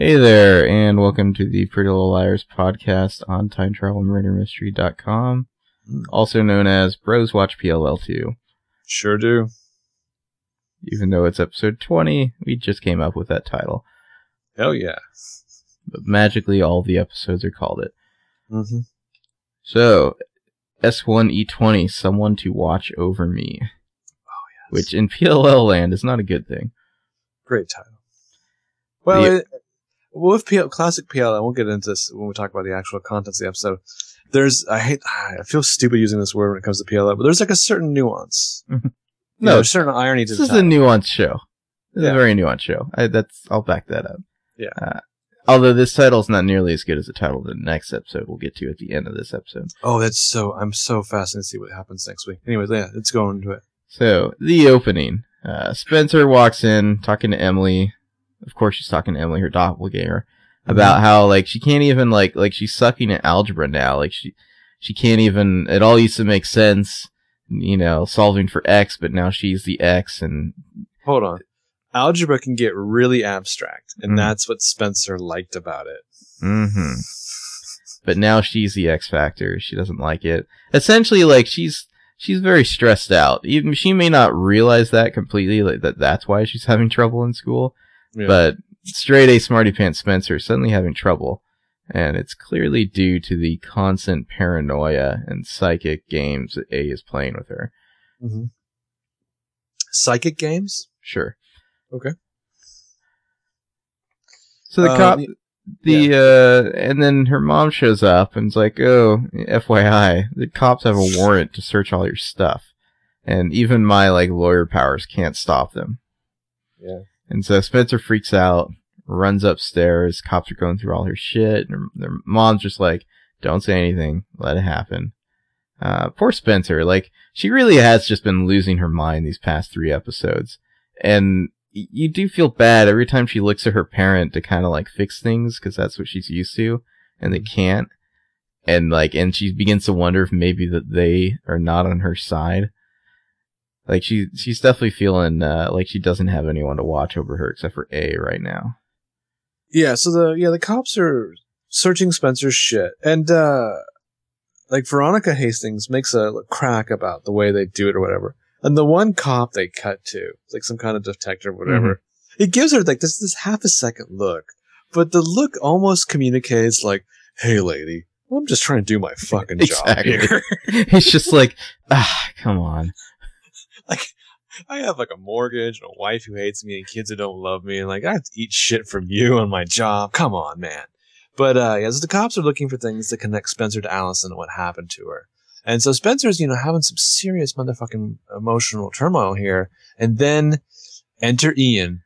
Hey there, and welcome to the Pretty Little Liars podcast on Time Travel Murder Mystery.com, also known as Bros Watch PLL 2. Sure do. Even though it's episode 20, we just came up with that title. Hell yeah. But magically, all the episodes are called it. Mm-hmm. So, S1E20, Someone to Watch Over Me. Oh, yes. Which in PLL land is not a good thing. Great title. Well, Well, with classic PLL, we'll get into this when we talk about the actual contents of the episode. I feel stupid using this word when it comes to PLL, but there's like a certain nuance. There's certain irony to this. This is a nuanced show. This is a very nuanced show. I'll back that up. Yeah. Although this title's not nearly as good as the title of the next episode we'll get to at the end of this episode. Oh, I'm so fascinated to see what happens next week. Anyways, yeah, let's go into it. So, the opening. Spencer walks in, talking to Emily. Of course, she's talking to Emily, her doppelganger, about how she can't even she's sucking at algebra now. She can't even. It all used to make sense, solving for x, but now she's the x. And hold on, algebra can get really abstract, and that's what Spencer liked about it. Mm-hmm. But now she's the X factor. She doesn't like it. Essentially, she's very stressed out. Even she may not realize that completely. That's why she's having trouble in school. Yeah. But straight A smarty pants Spencer is suddenly having trouble, and it's clearly due to the constant paranoia and psychic games that A is playing with her. Mm-hmm. Psychic games? Sure. Okay. So the cop, and then her mom shows up and's like, "Oh, FYI, the cops have a warrant to search all your stuff, and even my lawyer powers can't stop them." Yeah. And so Spencer freaks out, runs upstairs, cops are going through all her shit, and their mom's just like, don't say anything, let it happen. Poor Spencer, she really has just been losing her mind these past 3 episodes. And you do feel bad every time she looks at her parent to kind of fix things, because that's what she's used to, and they can't. And and she begins to wonder if maybe that they are not on her side. She's definitely feeling she doesn't have anyone to watch over her except for A right now. Yeah, so the cops are searching Spencer's shit, and Veronica Hastings makes a crack about the way they do it or whatever. And the one cop they cut to, some kind of detective or whatever, it gives her this half a second look, but the look almost communicates "Hey, lady, I'm just trying to do my fucking job here." It's just come on. I have a mortgage and a wife who hates me and kids who don't love me, and I have to eat shit from you on my job. Come on, man. But so the cops are looking for things to connect Spencer to Alison and what happened to her. And so Spencer's, having some serious motherfucking emotional turmoil here, and then enter Ian.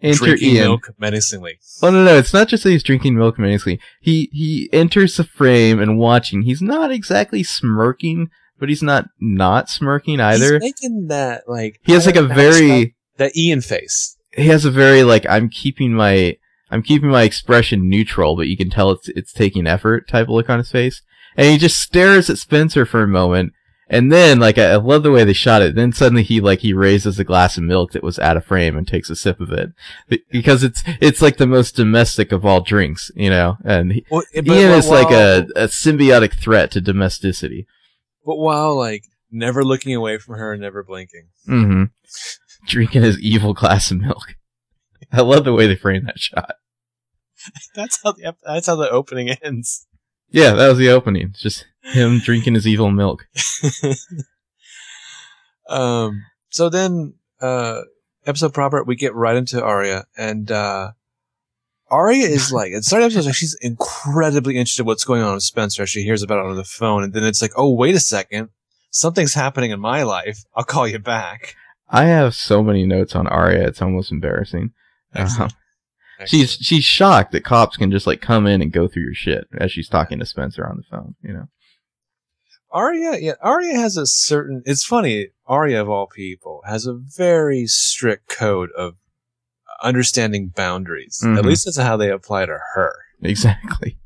Drinking milk menacingly. Well, no, it's not just that he's drinking milk menacingly. He enters the frame and watching. He's not exactly smirking, but he's not smirking either. He's making that he has a very that Ian face. He has a very I'm keeping my expression neutral, but you can tell it's taking effort type of look on his face. And he just stares at Spencer for a moment, and then I love the way they shot it. Then suddenly he raises a glass of milk that was out of frame and takes a sip of it, because it's the most domestic of all drinks, And Ian is a symbiotic threat to domesticity. But while never looking away from her and never blinking. Mm-hmm. Drinking his evil glass of milk. I love the way they framed that shot. That's how the opening ends. Yeah, that was the opening. It's just him drinking his evil milk. So then, episode proper, we get right into Aria, and Aria is in certain episodes, she's incredibly interested in what's going on with Spencer. She hears about it over the phone, and then it's oh, wait a second. Something's happening in my life. I'll call you back. I have so many notes on Aria, it's almost embarrassing. Excellent. She's shocked that cops can just come in and go through your shit as she's talking to Spencer on the phone, Aria has a certain, it's funny, Aria of all people has a very strict code of understanding boundaries. Mm-hmm. At least that's how they apply to her. Exactly.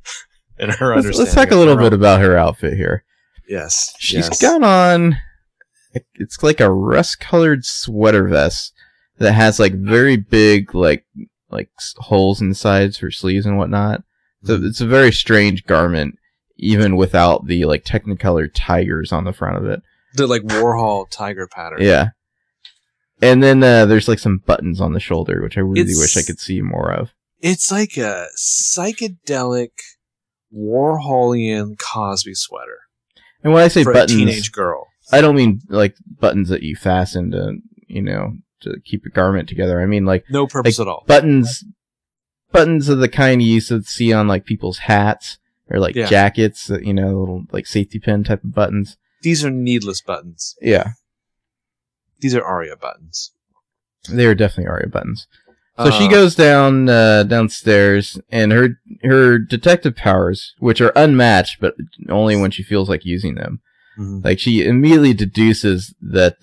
And her understanding. Let's talk a little bit about her outfit here. Yes. She's got on, it's a rust-colored sweater vest that has very big like holes in the sides for sleeves and whatnot. So it's a very strange garment, even without the like Technicolor tigers on the front of it. The like Warhol tiger pattern. Yeah. And then there's like some buttons on the shoulder, which I really wish I could see more of. It's like a psychedelic Warholian Cosby sweater. And when I say buttons, a teenage girl, I don't mean like buttons that you fasten to, you know, to keep your garment together. I mean like no purpose like at all. Buttons of the kind you used to see on like people's hats or like jackets, you know, little like safety pin type of buttons. These are needless buttons. Yeah. These are Aria buttons. They are definitely Aria buttons. So she goes down downstairs, and her detective powers, which are unmatched, but only when she feels like using them. Mm-hmm. Like she immediately deduces that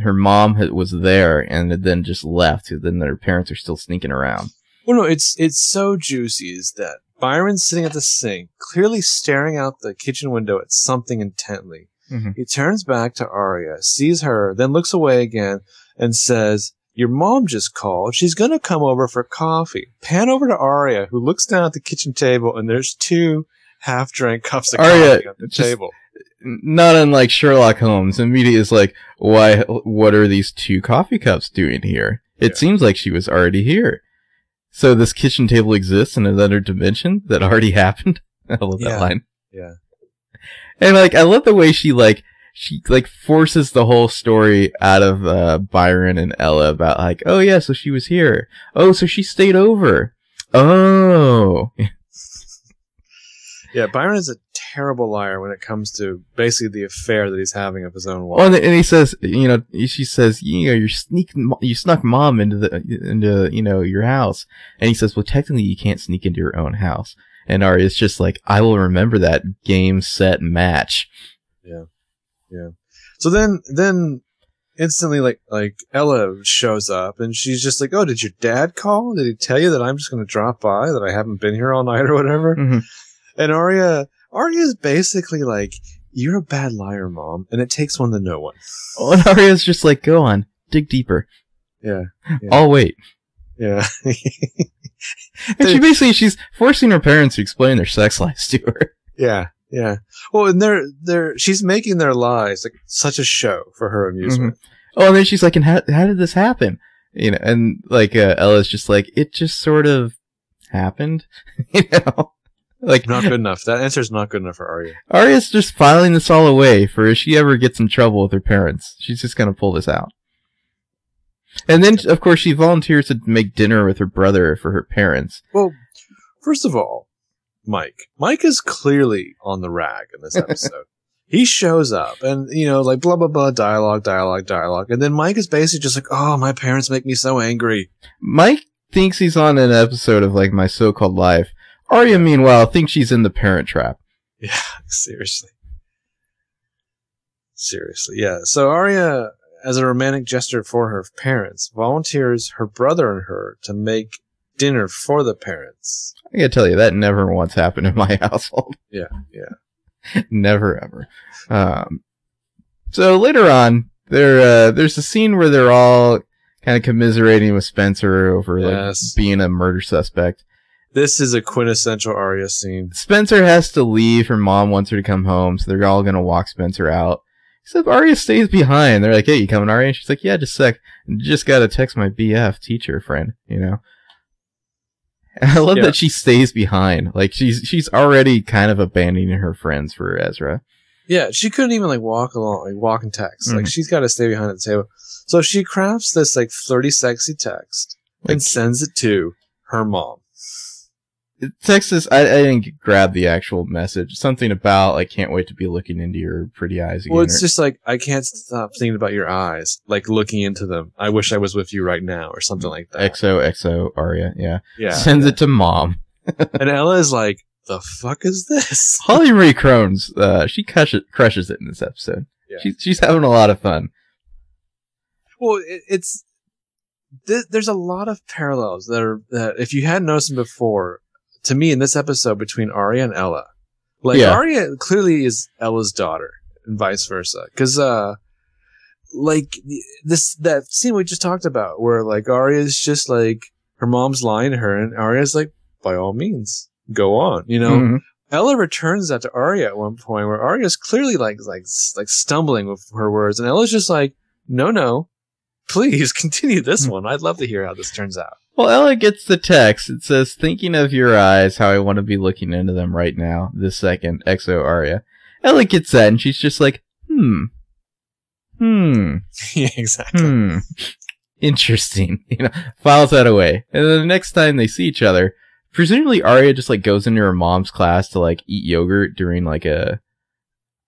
her mom was there and then just left. And then her parents are still sneaking around. Well, no, it's so juicy is that Byron's sitting at the sink, clearly staring out the kitchen window at something intently. Mm-hmm. He turns back to Aria, sees her, then looks away again and says, "Your mom just called. She's going to come over for coffee." Pan over to Aria, who looks down at the kitchen table, and there's two half-drank cups of coffee on the table. Not unlike Sherlock Holmes, immediately is like, "Why? What are these two coffee cups doing here? It seems like she was already here. So this kitchen table exists in another dimension that already happened." I love that line. Yeah. And like, I love the way she forces the whole story out of Byron and Ella about like, "Oh yeah, so she was here. Oh, so she stayed over. Oh." Yeah, Byron is a terrible liar when it comes to basically the affair that he's having of his own wife. Well, and he says, you know, she says, you know, you snuck mom into you know, your house. And he says, "Well, technically you can't sneak into your own house." And Aria's just like, "I will remember that game, set, match." Yeah. Yeah. So then instantly like Ella shows up and she's just like, "Oh, did your dad call? Did he tell you that I'm just going to drop by, that I haven't been here all night or whatever?" Mm-hmm. And Aria's basically like, "You're a bad liar, mom. And it takes one to know one." Oh, and Aria's just like, "Go on, dig deeper." Yeah. "I'll wait." Yeah. And she's forcing her parents to explain their sex lives to her. Yeah, yeah. Well, and she's making their lives like such a show for her amusement. Mm-hmm. Oh, and then she's like, "And how did this happen?" You know, and like Ella's just like, "It just sort of happened." You know, like not good enough. That answer's not good enough for Aria. Aria's just filing this all away for if she ever gets in trouble with her parents. She's just gonna pull this out. And then, of course, she volunteers to make dinner with her brother for her parents. Well, first of all, Mike is clearly on the rag in this episode. He shows up and, you know, like, blah, blah, blah, dialogue. And then Mike is basically just like, "Oh, my parents make me so angry." Mike thinks he's on an episode of, like, My So-Called Life. Aria, meanwhile, thinks she's in The Parent Trap. Yeah, seriously. Yeah. So Aria, as a romantic gesture for her parents, volunteers her brother and her to make dinner for the parents. I gotta tell you, that never once happened in my household. Yeah. Never, ever. So later on, there's a scene where they're all kind of commiserating with Spencer over like being a murder suspect. This is a quintessential Aria scene. Spencer has to leave. Her mom wants her to come home, so they're all going to walk Spencer out. Except Aria stays behind. They're like, "Hey, you coming, Aria?" And she's like, "Yeah, just a sec. Just gotta text my BF teacher friend, you know." And I love that she stays behind. Like she's already kind of abandoning her friends for Ezra. Yeah, she couldn't even like walk and text. Mm-hmm. Like she's gotta stay behind at the table. So she crafts this like flirty, sexy text and sends it to her mom. Texas, I didn't grab the actual message. Something about, like, "Can't wait to be looking into your pretty eyes again." Well, it's just like, "I can't stop thinking about your eyes, like looking into them. I wish I was with you right now," or something like that. XOXO Aria, yeah. Sends it to mom. And Ella is like, "The fuck is this?" Holly Marie Crones, she crushes it in this episode. Yeah. She's having a lot of fun. Well, there's a lot of parallels that if you hadn't noticed them before, to me, in this episode, between Aria and Ella. Like, Aria clearly is Ella's daughter, and vice versa. Because, that scene we just talked about, where, like, Aria's just like, her mom's lying to her, and Aria's like, by all means, go on, you know? Mm-hmm. Ella returns that to Aria at one point, where Aria's clearly like stumbling with her words, and Ella's just like, no, please continue this one. I'd love to hear how this turns out. Well, Ella gets the text. It says, thinking of your eyes, how I want to be looking into them right now, this second, XO Aria. Ella gets that, and she's just like, Yeah, exactly. Interesting. You know, files that away. And then the next time they see each other, presumably Aria just like goes into her mom's class to like eat yogurt during like a,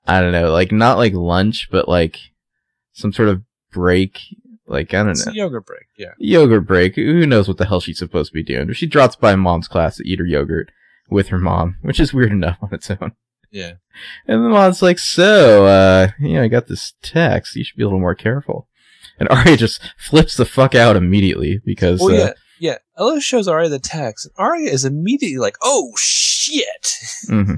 I don't know, like not like lunch, but like some sort of break. Like, I don't know. It's a yogurt break, yeah. Yogurt break. Who knows what the hell she's supposed to be doing? But she drops by mom's class to eat her yogurt with her mom, which is weird enough on its own. Yeah. And the mom's like, so, I got this text. You should be a little more careful. And Aria just flips the fuck out immediately because... Well, yeah. Ella shows Aria the text. And Aria is immediately like, oh, shit! Mm-hmm.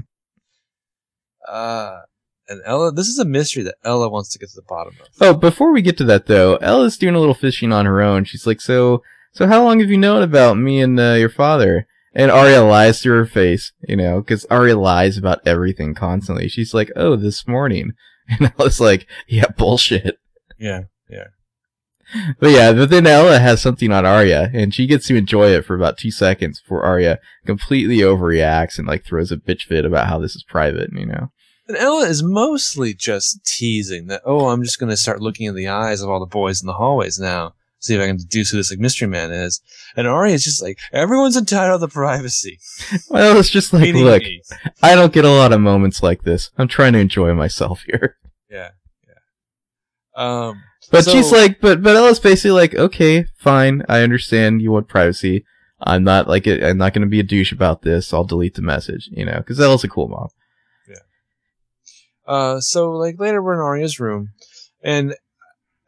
And Ella, this is a mystery that Ella wants to get to the bottom of. Oh, before we get to that, though, Ella's doing a little fishing on her own. She's like, so how long have you known about me and your father? And Aria lies to her face, you know, because Aria lies about everything constantly. She's like, oh, this morning. And Ella's like, yeah, bullshit. Yeah. But then Ella has something on Aria, and she gets to enjoy it for about 2 seconds before Aria completely overreacts and, like, throws a bitch fit about how this is private, you know. And Ella is mostly just teasing that, oh, I'm just going to start looking in the eyes of all the boys in the hallways now, see if I can deduce who this like mystery man is. And Aria is just like, everyone's entitled to privacy. Well, it's just like, look, me. I don't get a lot of moments like this. I'm trying to enjoy myself here. Yeah. But so, she's like, but Ella's basically like, okay, fine, I understand you want privacy. I'm not going to be a douche about this. I'll delete the message, you know, because Ella's a cool mom. So later we're in Aria's room, and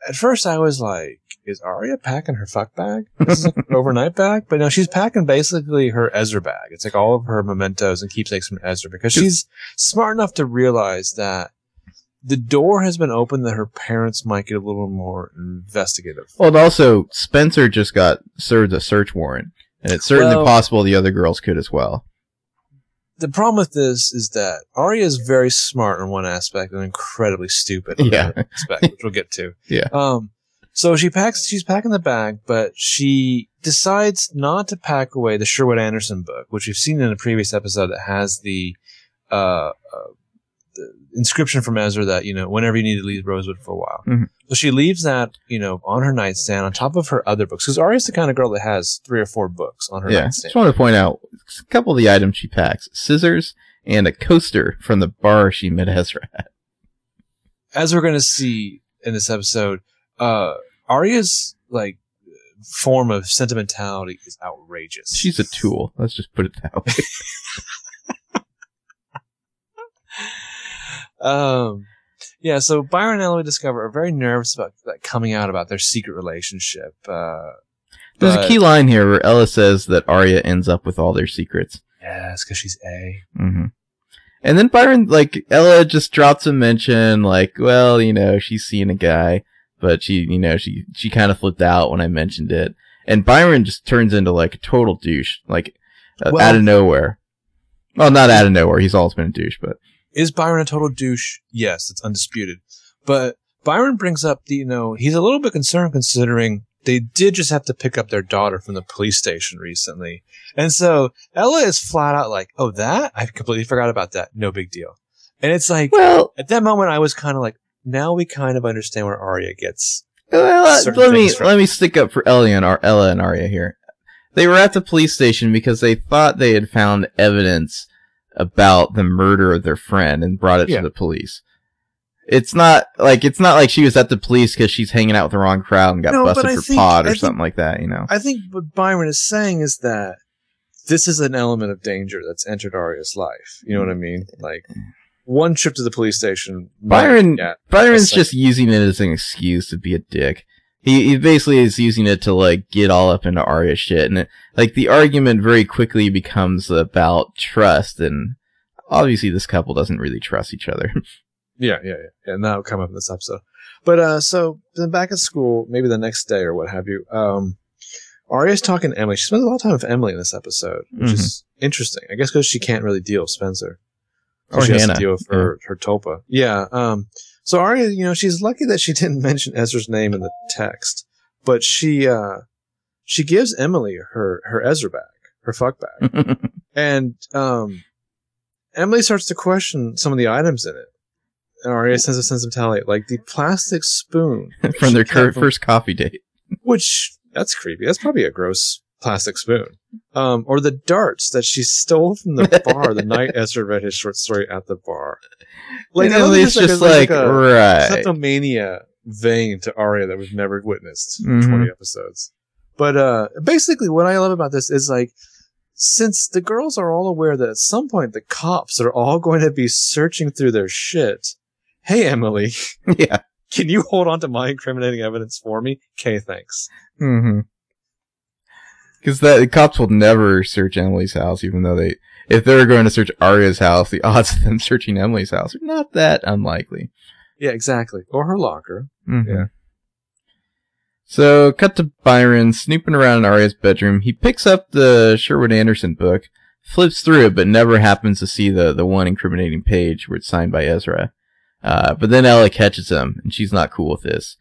at first I was like, is Aria packing her fuck bag? This is like an overnight bag? But no, she's packing basically her Ezra bag. It's like all of her mementos and keepsakes from Ezra, because she's smart enough to realize that the door has been opened that her parents might get a little more investigative. Well, and also, Spencer just got served a search warrant, and it's certainly possible the other girls could as well. The problem with this is that Aria is very smart in one aspect and incredibly stupid in another aspect, which we'll get to. Yeah. So she's packing the bag, but she decides not to pack away the Sherwood Anderson book, which we've seen in a previous episode that has the inscription from Ezra that, you know, whenever you need to leave Rosewood for a while. Mm-hmm. So she leaves that, you know, on her nightstand on top of her other books. Because Aria's the kind of girl that has 3 or 4 books on her nightstand. I just want to point out a couple of the items she packs. Scissors and a coaster from the bar she met Ezra at. As we're going to see in this episode, Aria's, like, form of sentimentality is outrageous. She's a tool. Let's just put it that way. So Byron and Emily discover are very nervous about like, coming out about their secret relationship. There's a key line here where Ella says that Aria ends up with all their secrets. Yeah, it's because she's A. Mm-hmm. And then Byron, like, Ella just drops a mention, like, well, you know, she's seeing a guy, but she, you know, she kind of flipped out when I mentioned it. And Byron just turns into, like, a total douche, like, out of nowhere. Well, not out of nowhere. He's always been a douche, but... Is Byron a total douche? Yes, it's undisputed. But Byron brings up the, you know, he's a little bit concerned considering they did just have to pick up their daughter from the police station recently. And so Ella is flat out like, oh, that? I completely forgot about that. No big deal. And it's like, well, at that moment, I was kind of like, now we kind of understand where Aria gets. Well, let me stick up for Ella and Aria here. They were at the police station because they thought they had found evidence about the murder of their friend and brought it to the police. It's not like she was at the police because she's hanging out with the wrong crowd and got busted for pot or something like that, you know. I think what Byron is saying is that this is an element of danger that's entered Aria's life. You know what I mean? Like, one trip to the police station... Byron's just using it as an excuse to be a dick. He basically is using it to, like, get all up into Aria shit. And, the argument very quickly becomes about trust. And obviously this couple doesn't really trust each other. Yeah. And that'll come up in this episode. But, so, then back at school, maybe the next day or what have you, Aria's talking to Emily. She spends a lot of time with Emily in this episode, which is interesting. I guess because she can't really deal with Spencer. Or she has to deal with her Topa. Yeah. So Aria, you know, she's lucky that she didn't mention Ezra's name in the text, but she gives Emily her Ezra back, her fuck back. And Emily starts to question some of the items in it. And Aria sends a sense of talent, like the plastic spoon from their first coffee date. Which, that's creepy. That's probably a gross plastic spoon. Or the darts that she stole from the bar the night Ezra read his short story at the bar. Like, you know, it's just like a kleptomania vein to Aria that we've never witnessed in 20 episodes. But basically what I love about this is, like, since the girls are all aware that at some point the cops are all going to be searching through their shit. Hey, Emily. Yeah. Can you hold on to my incriminating evidence for me? Okay, thanks. Mm-hmm. Because the cops will never search Emily's house, even though if they were going to search Aria's house, the odds of them searching Emily's house are not that unlikely. Yeah, exactly. Or her locker. Mm-hmm. Yeah. So, cut to Byron snooping around in Aria's bedroom. He picks up the Sherwood Anderson book, flips through it, but never happens to see the one incriminating page where it's signed by Ezra. But then Ella catches him, and she's not cool with this.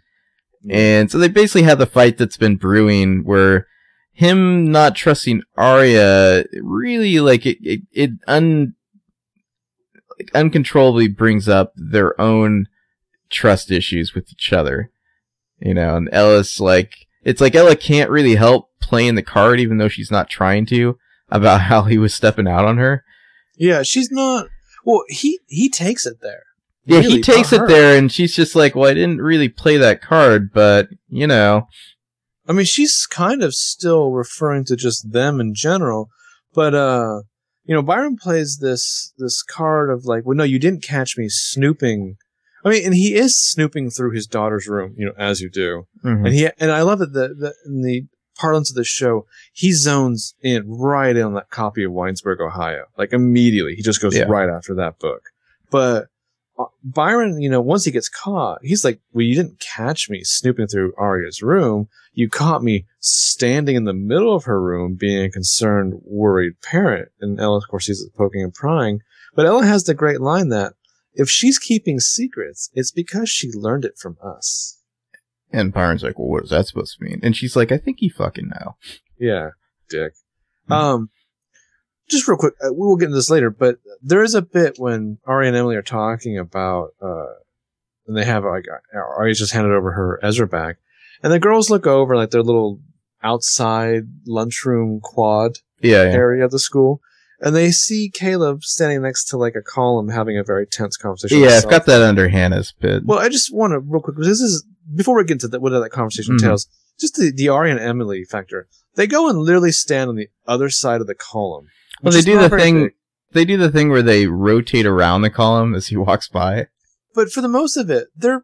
And so they basically have the fight that's been brewing, where him not trusting Aria really, like, it uncontrollably brings up their own trust issues with each other. You know, and Ella's like, it's like Ella can't really help playing the card, even though she's not trying to, about how he was stepping out on her. Yeah, she's not. Well, he takes it there. Yeah, really, he takes it there, and she's just like, well, I didn't really play that card, but, you know. I mean, she's kind of still referring to just them in general, but, you know, Byron plays this card of like, well, no, you didn't catch me snooping. I mean, and he is snooping through his daughter's room, you know, as you do. Mm-hmm. And I love that in the parlance of the show, he zones in right on that copy of Winesburg, Ohio. Like, immediately, he just goes right after that book. But Byron, you know, once he gets caught, he's like, well, you didn't catch me snooping through Aria's room. You caught me standing in the middle of her room being a concerned, worried parent. And Ella, of course, he's poking and prying. But Ella has the great line that if she's keeping secrets, it's because she learned it from us. And Byron's like, well, what is that supposed to mean? And she's like, I think you fucking know. Yeah, dick. Mm-hmm. Just real quick, we'll get into this later, but there is a bit when Aria and Emily are talking about, and they have, like, Aria's just handed over her Ezra back, and the girls look over, like, their little outside lunchroom quad area of the school, and they see Caleb standing next to, like, a column having a very tense conversation. Yeah, I've got that under Hannah's bit. Well, I just want to, real quick, this is, before we get into what that conversation entails, just the Aria and Emily factor. They go and literally stand on the other side of the column. Well, they do the thing where they rotate around the column as he walks by. But for the most of it, they're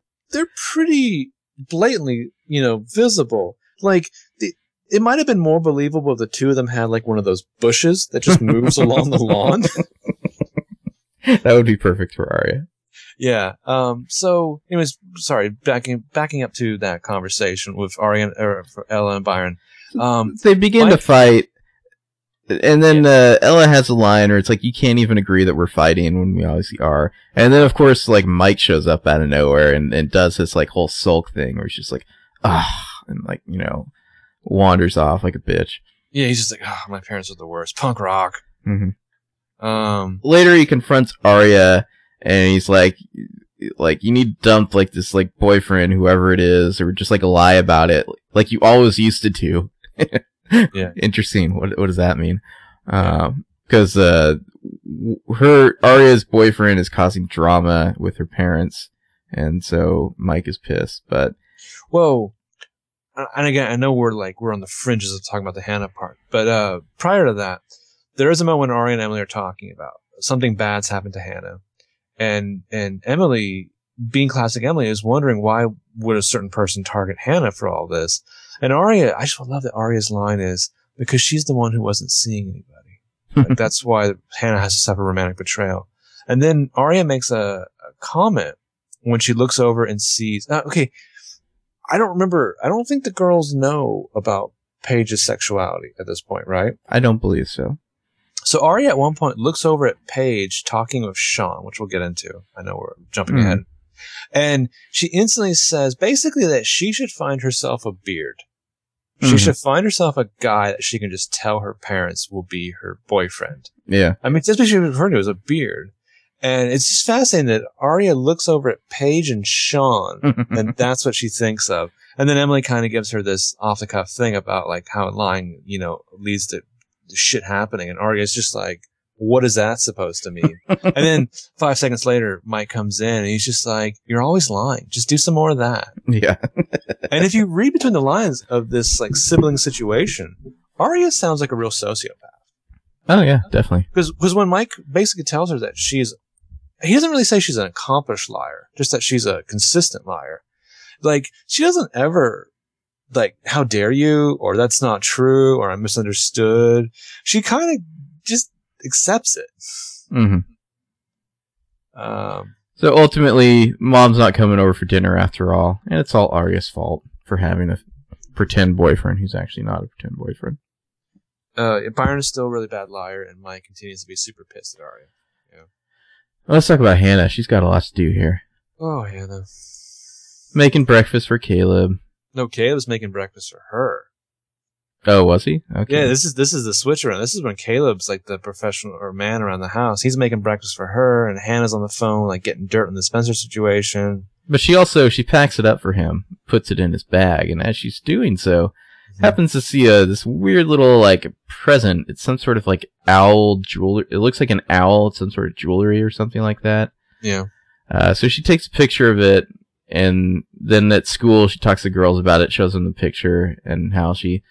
pretty blatantly, you know, visible. Like, it might have been more believable if the two of them had, like, one of those bushes that just moves along the lawn. That would be perfect for Aria. Yeah. So, anyways, sorry, backing up to that conversation with Ella and Byron. They begin to fight. And then Ella has a line where it's like, you can't even agree that we're fighting when we obviously are. And then, of course, like, Mike shows up out of nowhere and does this, like, whole sulk thing where he's just like, ah, and, like, you know, wanders off like a bitch. Yeah, he's just like, ah, my parents are the worst. Punk rock. Mm-hmm. Later, he confronts Aria, and he's like, you need to dump, like, this, like, boyfriend, whoever it is, or just, like, lie about it, like you always used to do. Yeah. Interesting. What does that mean? Because Aria's boyfriend is causing drama with her parents, and so Mike is pissed. But whoa! And again, I know we're on the fringes of talking about the Hanna part, but prior to that, there is a moment when Aria and Emily are talking about something bad's happened to Hanna, and Emily, being classic Emily, is wondering why would a certain person target Hanna for all this. And Aria, I just love that Aria's line is, because she's the one who wasn't seeing anybody. Like, that's why Hanna has to suffer romantic betrayal. And then Aria makes a comment when she looks over and sees, I don't think the girls know about Paige's sexuality at this point, right? I don't believe so. So Aria at one point looks over at Paige talking with Sean, which we'll get into. I know we're jumping ahead. And she instantly says basically that she should find herself a beard. She should find herself a guy that she can just tell her parents will be her boyfriend. Yeah. I mean, that's what she referred to as a beard. And it's just fascinating that Aria looks over at Paige and Sean, and that's what she thinks of. And then Emily kind of gives her this off-the-cuff thing about like how lying, you know, leads to shit happening. And Aria's just like, what is that supposed to mean? And then 5 seconds later, Mike comes in and he's just like, you're always lying. Just do some more of that. Yeah. And if you read between the lines of this like sibling situation, Aria sounds like a real sociopath. Oh, yeah, definitely. Because when Mike basically tells her that he doesn't really say she's an accomplished liar, just that she's a consistent liar. Like, she doesn't ever, like, how dare you, or that's not true, or I misunderstood. She kind of just accepts it. So ultimately, Mom's not coming over for dinner after all, and it's all Aria's fault for having a pretend boyfriend who's actually not a pretend boyfriend. Byron is still a really bad liar, and Mike continues to be super pissed at Aria. Yeah. Well, let's talk about Hanna. She's got a lot to do here. Oh, Hanna. Making breakfast for Caleb. No, Caleb's making breakfast for her. Oh, was he? Okay. Yeah, this is the switch around. This is when Caleb's like the professional or man around the house. He's making breakfast for her, and Hannah's on the phone, like getting dirt on the Spencer situation. But she packs it up for him, puts it in his bag, and as she's doing so, happens to see this weird little like present. It's some sort of like owl jewelry. It looks like an owl. It's some sort of jewelry or something like that. Yeah. So she takes a picture of it, and then at school she talks to the girls about it, shows them the picture and how she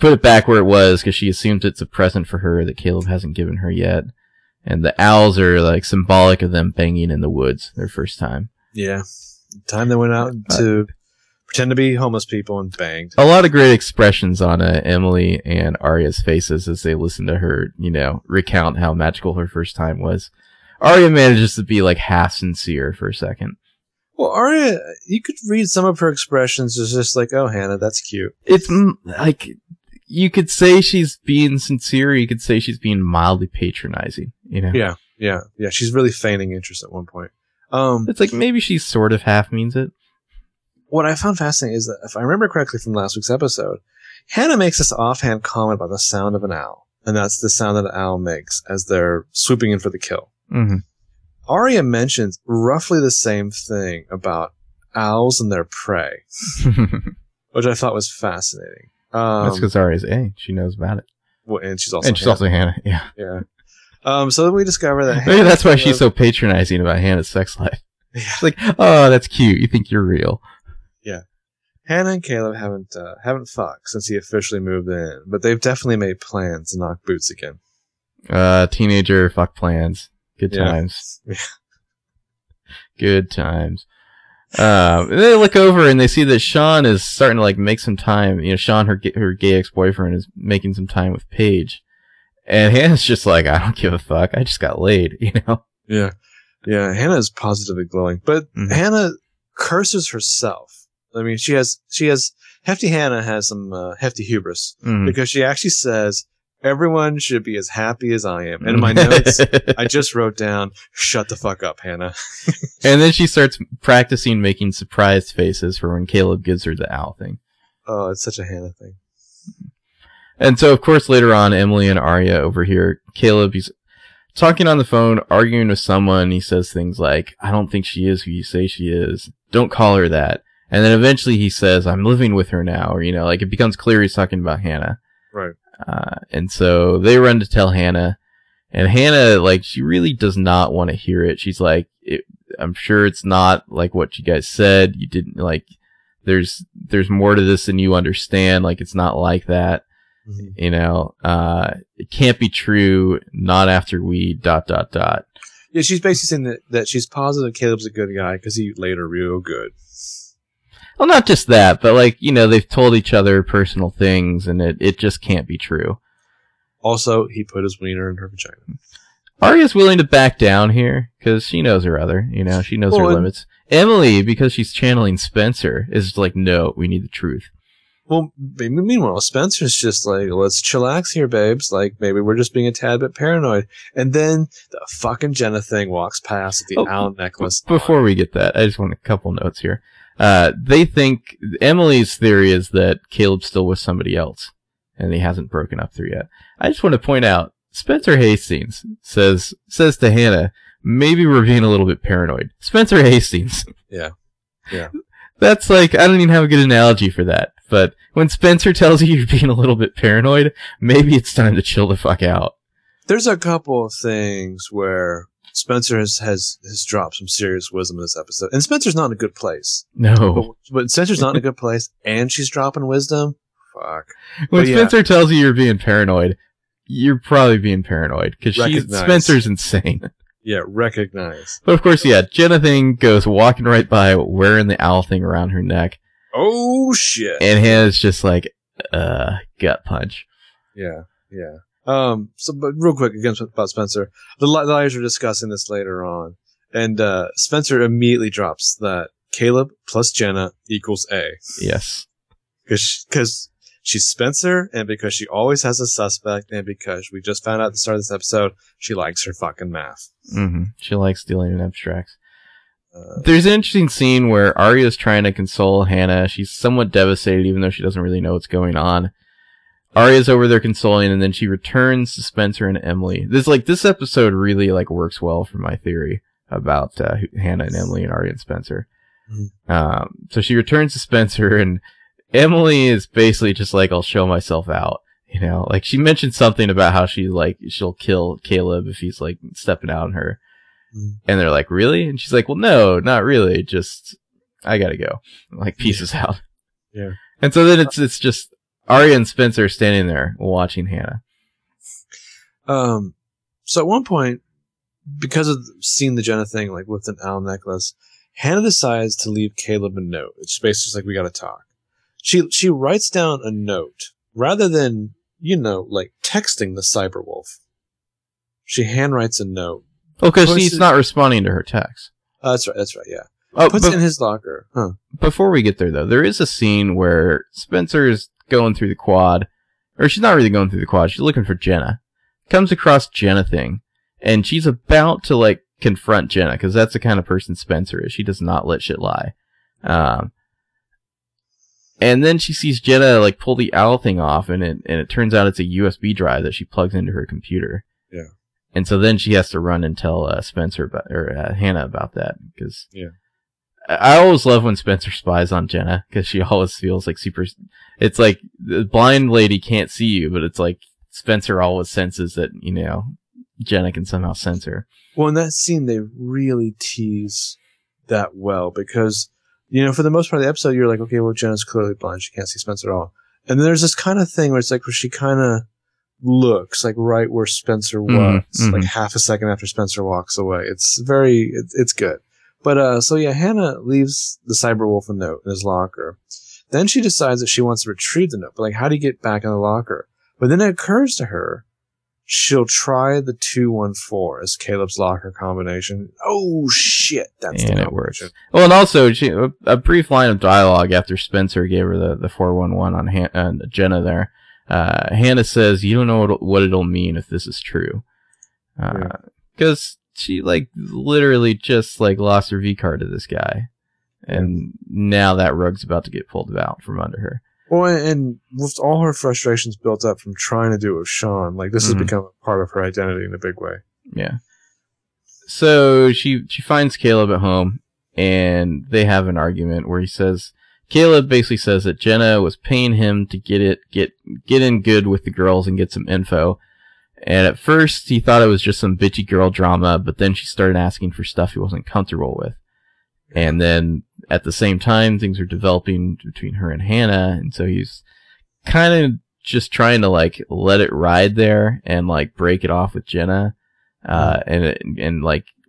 put it back where it was because she assumes it's a present for her that Caleb hasn't given her yet. And the owls are like symbolic of them banging in the woods their first time. Yeah. The time they went out to pretend to be homeless people and banged. A lot of great expressions on Emily and Aria's faces as they listen to her, you know, recount how magical her first time was. Aria manages to be like half sincere for a second. Well, Aria, you could read some of her expressions as just like, oh, Hanna, that's cute. It's like, you could say she's being sincere, or you could say she's being mildly patronizing, you know? Yeah. She's really feigning interest at one point. It's like, maybe she sort of half means it. What I found fascinating is that, if I remember correctly from last week's episode, Hanna makes this offhand comment about the sound of an owl. And that's the sound that an owl makes as they're swooping in for the kill. Mm-hmm. Aria mentions roughly the same thing about owls and their prey, which I thought was fascinating. That's because Aria's A. She knows about it. Well, and she's also Hanna. Yeah. Yeah. So then we discover that maybe that's why she's so patronizing about Hannah's sex life. Yeah. She's like, oh, that's cute. You think you're real. Yeah. Hanna and Caleb haven't fucked since he officially moved in, but they've definitely made plans to knock boots again. Teenager fuck plans. Good times. Yeah. Good times. They look over and they see that Sean is starting to like make some time. You know, Sean, her gay ex-boyfriend, is making some time with Paige, and Hannah's just like, I don't give a fuck. I just got laid. You know. Yeah, yeah. Hannah's positively glowing, but Hanna curses herself. I mean, she has hefty. Hanna has some hefty hubris because she actually says, everyone should be as happy as I am. And in my notes, I just wrote down, shut the fuck up, Hanna. And then she starts practicing making surprised faces for when Caleb gives her the owl thing. Oh, it's such a Hanna thing. And so, of course, later on, Emily and Aria overhear Caleb. He's talking on the phone, arguing with someone. He says things like, I don't think she is who you say she is. Don't call her that. And then eventually he says, I'm living with her now. Or, you know, like it becomes clear he's talking about Hanna. Right. And so they run to tell Hanna, and Hanna, like, she really does not want to hear it. She's like, I'm sure it's not like what you guys said. You didn't like, there's more to this than you understand. Like, it's not like that, you know, it can't be true. Not after we ... Yeah. She's basically saying that she's positive Caleb's a good guy, 'cause he laid her real good. Well, not just that, but, like, you know, they've told each other personal things, and it just can't be true. Also, he put his wiener in her vagina. Aria's willing to back down here, because she knows her other, you know, she knows her limits. Emily, because she's channeling Spencer, is like, no, we need the truth. Well, meanwhile, Spencer's just like, let's chillax here, babes. Like, maybe we're just being a tad bit paranoid. And then the fucking Jenna thing walks past with the owl necklace. Before we get that, I just want a couple notes here. They think Emily's theory is that Caleb's still with somebody else and he hasn't broken up through yet. I just want to point out, Spencer Hastings says to Hanna, maybe we're being a little bit paranoid. Spencer Hastings. Yeah. Yeah. That's like, I don't even have a good analogy for that. But when Spencer tells you you're being a little bit paranoid, maybe it's time to chill the fuck out. There's a couple of things where Spencer has dropped some serious wisdom in this episode. And Spencer's not in a good place. No. But Spencer's not in a good place, and she's dropping wisdom? Fuck. When Spencer tells you you're being paranoid, you're probably being paranoid. Because Spencer's insane. Yeah, recognize. But of course, yeah, Jenna thing goes walking right by, wearing the owl thing around her neck. Oh, shit. And Hannah's just like, gut punch. Yeah, yeah. But real quick again about Spencer. The liars are discussing this later on. And Spencer immediately drops that Caleb plus Jenna equals A. Yes. Because she's Spencer, and because she always has a suspect, and because we just found out at the start of this episode, she likes her fucking math. Mm-hmm. She likes dealing in abstracts. There's an interesting scene where Aria's trying to console Hanna. She's somewhat devastated, even though she doesn't really know what's going on. Aria's over there consoling, and then she returns to Spencer and Emily. This episode really works well for my theory about Hanna and Emily and Aria and Spencer. Mm-hmm. So she returns to Spencer, and Emily is basically just like, I'll show myself out. You know, she mentioned something about how she'll kill Caleb if he's stepping out on her. And they're like, really? And she's like, well, no, not really. Just, I gotta go. And, pieces out. Yeah. And so then it's just Aria and Spencer standing there watching Hanna. So at one point, because of seeing the Jenna thing, with an owl necklace, Hanna decides to leave Caleb a note. It's basically just we gotta talk. She writes down a note rather than, texting the cyberwolf. She handwrites a note. Oh, because he's not responding to her text. That's right, yeah. Oh, puts it in his locker. Huh. Before we get there, though, there is a scene where Spencer is going through the quad. Or she's not really going through the quad. She's looking for Jenna. Comes across Jenna thing. And she's about to, confront Jenna. Because that's the kind of person Spencer is. She does not let shit lie. And then she sees Jenna, pull the owl thing off. And it turns out it's a USB drive that she plugs into her computer. Yeah. And so then she has to run and tell Spencer or Hanna about that, because I always love when Spencer spies on Jenna, because she always feels super. It's like the blind lady can't see you, but it's Spencer always senses that Jenna can somehow sense her. Well, in that scene, they really tease that well, because for the most part of the episode, you're okay, well, Jenna's clearly blind; she can't see Spencer at all. And then there's this kind of thing where it's where she kind of looks right where Spencer was, half a second after Spencer walks away. It's very, it's good. But Hanna leaves the cyberwolf a note in his locker. Then she decides that she wants to retrieve the note, but how do you get back in the locker? But then it occurs to her, she'll try the 214 as Caleb's locker combination. Oh shit, that's and the combination. Well, and also a brief line of dialogue after Spencer gave her the 411 on Jenna there. Hanna says, you don't know what it'll mean if this is true. Because she, literally just, lost her V-card to this guy. And now that rug's about to get pulled out from under her. Well, and with all her frustrations built up from trying to do it with Sean, this has become a part of her identity in a big way. Yeah. So she finds Caleb at home, and they have an argument where he says... Caleb basically says that Jenna was paying him to get in good with the girls and get some info. And at first, he thought it was just some bitchy girl drama, but then she started asking for stuff he wasn't comfortable with. And then, at the same time, things are developing between her and Hanna, and so he's kind of just trying to, let it ride there and, break it off with Jenna.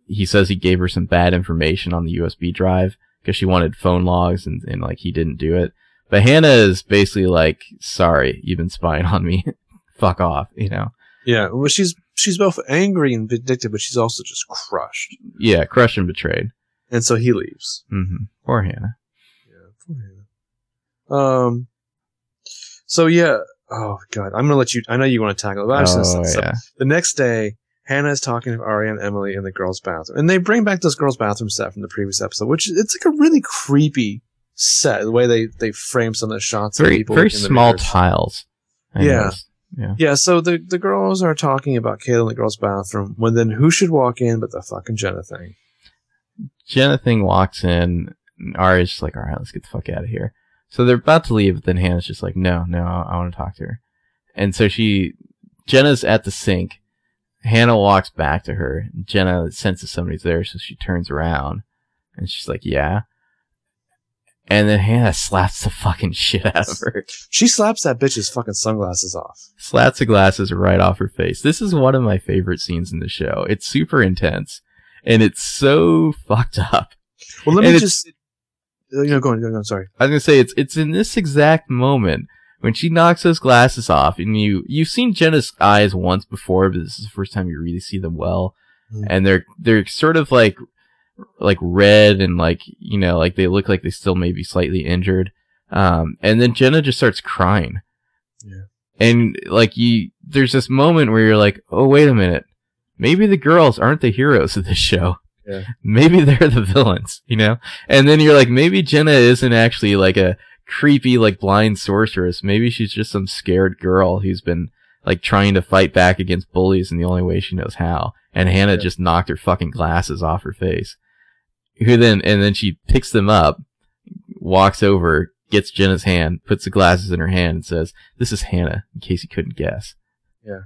He says he gave her some bad information on the USB drive, because she wanted phone logs, and he didn't do it. But Hanna is basically sorry, you've been spying on me. Fuck off, Yeah, well, she's both angry and vindictive, but she's also just crushed. Yeah, crushed and betrayed. And so he leaves. Mm-hmm. Poor Hanna. Yeah, poor Hanna. So yeah. Oh God, I'm gonna let you. I know you want to tackle it. But I was gonna say, so the next day, Hanna is talking to Aria and Emily in the girls' bathroom, and they bring back this girls' bathroom set from the previous episode, which it's like a really creepy set. The way they frame some of the shots, very, of people very in the small mirrors. Tiles. Yeah. So the girls are talking about Caleb in the girls' bathroom, when then who should walk in but the fucking Jenna thing. Jenna thing walks in, and Aria's just like, all right, let's get the fuck out of here. So they're about to leave, but then Hannah's just like, no, I want to talk to her. And so Jenna's at the sink. Hanna walks back to her. Jenna senses somebody's there, so she turns around. And she's like, yeah. And then Hanna slaps the fucking shit out of her. She slaps that bitch's fucking sunglasses off. Slaps the glasses right off her face. This is one of my favorite scenes in the show. It's super intense. And it's so fucked up. Well, go on, sorry. I was going to say, it's in this exact moment when she knocks those glasses off, and you've seen Jenna's eyes once before, but this is the first time you really see them well. Mm. And they're sort of like red and like, you know, like they look like they still may be slightly injured. And then Jenna just starts crying. Yeah. And like there's this moment where you're like, oh, wait a minute. Maybe the girls aren't the heroes of this show. Yeah. Maybe they're the villains, you know? And then you're like, maybe Jenna isn't actually like a creepy, like blind sorceress. Maybe she's just some scared girl who's been like trying to fight back against bullies in the only way she knows how. And Hanna just knocked her fucking glasses off her face. And then she picks them up, walks over, gets Jenna's hand, puts the glasses in her hand and says, this is Hanna, in case you couldn't guess. Yeah.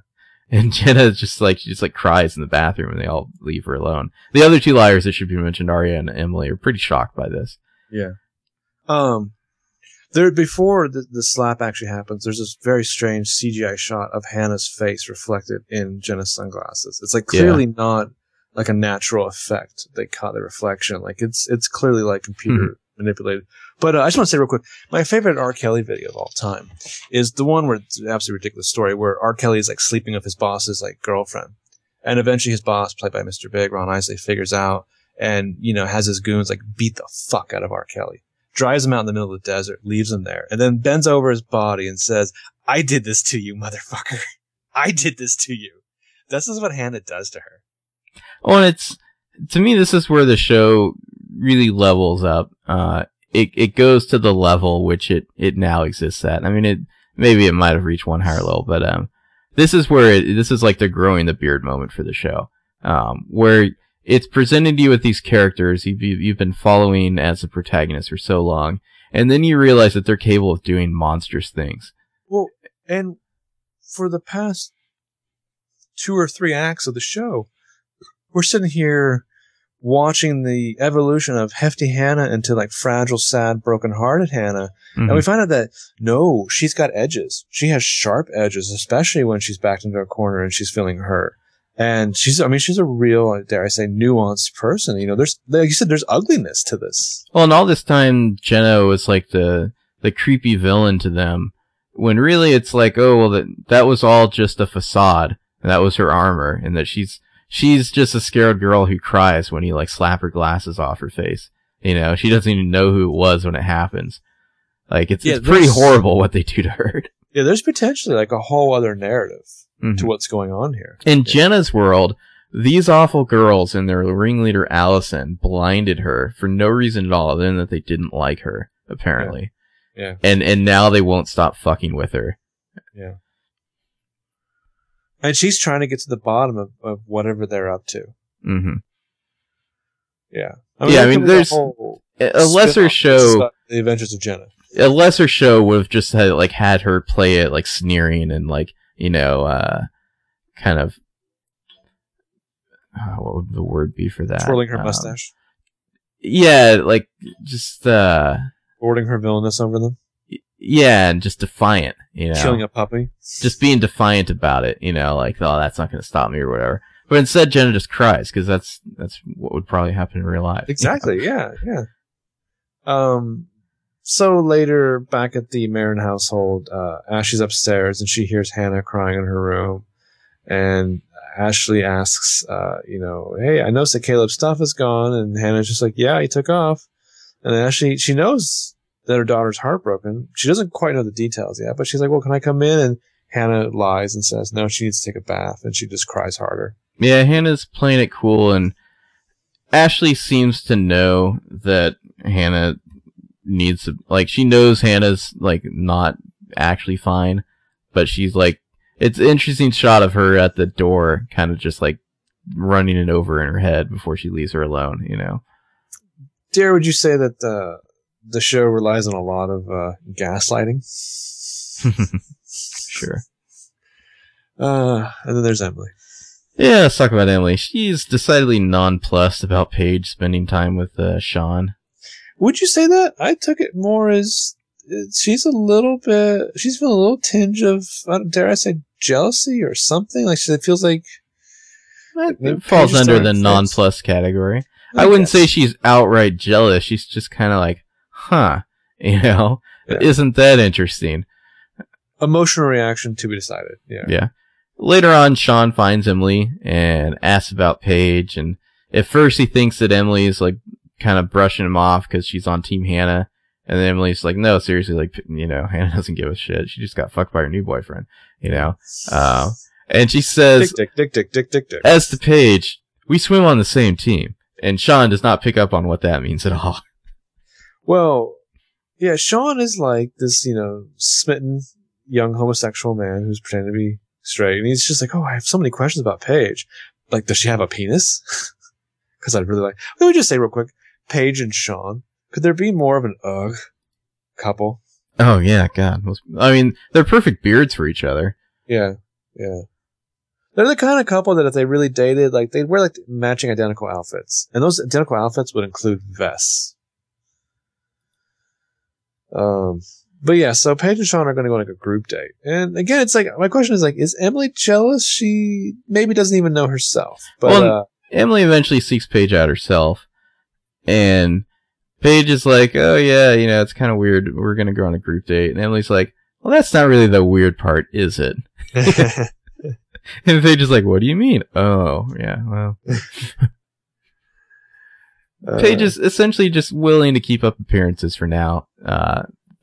And Jenna just like, she just like cries in the bathroom and they all leave her alone. The other two liars that should be mentioned, Aria and Emily, are pretty shocked by this. Yeah. Before the slap actually happens, there's this very strange CGI shot of Hannah's face reflected in Jenna's sunglasses. It's like clearly not like a natural effect. They caught the reflection. Like it's clearly like computer manipulated. But I just want to say real quick, my favorite R. Kelly video of all time is the one where it's an absolutely ridiculous story where R. Kelly is like sleeping with his boss's like girlfriend, and eventually his boss, played by Mr. Big, Ron Isley, figures out and has his goons like beat the fuck out of R. Kelly, drives him out in the middle of the desert, leaves him there, and then bends over his body and says, "I did this to you, motherfucker. I did this to you." This is what Hanna does to her. Oh, and it's, to me, this is where the show really levels up. It goes to the level which it now exists at. I mean, it might have reached one higher level, but this is where this is like the growing the beard moment for the show, where it's presented you with these characters you've been following as a protagonist for so long, and then you realize that they're capable of doing monstrous things. Well, and for the past two or three acts of the show, we're sitting here watching the evolution of hefty Hanna into like fragile, sad, broken-hearted Hanna. Mm-hmm. And we find out that, no, she's got edges. She has sharp edges, especially when she's backed into a corner and she's feeling hurt. And she's a real, dare I say, nuanced person. You know, there's, like you said, there's ugliness to this. Well, and all this time, Jenna was like the creepy villain to them, when really it's like, oh, well, that was all just a facade. And that was her armor, and that she's just a scared girl who cries when he like slap her glasses off her face. You know, she doesn't even know who it was when it happens. Like it's pretty horrible what they do to her. Yeah, there's potentially like a whole other narrative to what's going on here. In Jenna's world, these awful girls and their ringleader Alison blinded her for no reason at all, other than that they didn't like her, apparently. Yeah. And now they won't stop fucking with her. Yeah. And she's trying to get to the bottom of whatever they're up to. Mm-hmm. Yeah. I mean, there's a lesser show. The Adventures of Jenna. A lesser show would have just had her play it like sneering and like, kind of. What would the word be for that? Twirling her mustache. Yeah, like just. Lording her villainous over them. Yeah, and just defiant, Killing a puppy. Just being defiant about it, like, oh, that's not going to stop me or whatever. But instead, Jenna just cries, because that's what would probably happen in real life. Exactly, yeah. So later, back at the Marin household, Ashley's upstairs, and she hears Hanna crying in her room. And Ashley asks, hey, I noticed that Caleb's stuff is gone, and Hannah's just like, yeah, he took off. And Ashley, she knows that her daughter's heartbroken. She doesn't quite know the details yet, but she's like, well, can I come in? And Hanna lies and says, no, she needs to take a bath, and she just cries harder. Yeah, Hannah's playing it cool, and Ashley seems to know that Hanna needs to, like, she knows Hannah's, like, not actually fine, but she's like, it's an interesting shot of her at the door, kind of just, like, running it over in her head before she leaves her alone, you know? Dare, would you say that the show relies on a lot of gaslighting? Sure. And then there's Emily. Yeah, let's talk about Emily. She's decidedly nonplussed about Paige spending time with Sean. Would you say that? I took it more as she's feeling a little tinge of, dare I say, jealousy or something. Like, it feels like it falls under the nonplussed category. I wouldn't say she's outright jealous. She's just kind of like, huh, you know, isn't that interesting? Emotional reaction to be decided. Yeah. Yeah. Later on, Sean finds Emily and asks about Paige. And at first he thinks that Emily is like kind of brushing him off because she's on Team Hanna. And then Emily's like, no, seriously, like, you know, Hanna doesn't give a shit. She just got fucked by her new boyfriend, you know? And she says, dick. As to Paige, we swim on the same team. And Sean does not pick up on what that means at all. Well, yeah, Sean is like this, you know, smitten young homosexual man who's pretending to be straight. And he's just like, oh, I have so many questions about Paige. Like, does she have a penis? Because I'd really like... Let me just say real quick, Paige and Sean, could there be more of an couple? Oh, yeah, God. I mean, they're perfect beards for each other. Yeah, yeah. They're the kind of couple that if they really dated, like, they'd wear, like, matching identical outfits. And those identical outfits would include vests. But yeah, so Paige and Sean are going to go on, like, a group date. And again, it's like, my question is, like, is Emily jealous? She maybe doesn't even know herself. But well, Emily eventually seeks Paige out herself. And Paige is like, oh, yeah, you know, it's kind of weird. We're going to go on a group date. And Emily's like, well, that's not really the weird part, is it? And Paige is like, what do you mean? Oh, yeah, well. Paige is essentially just willing to keep up appearances for now.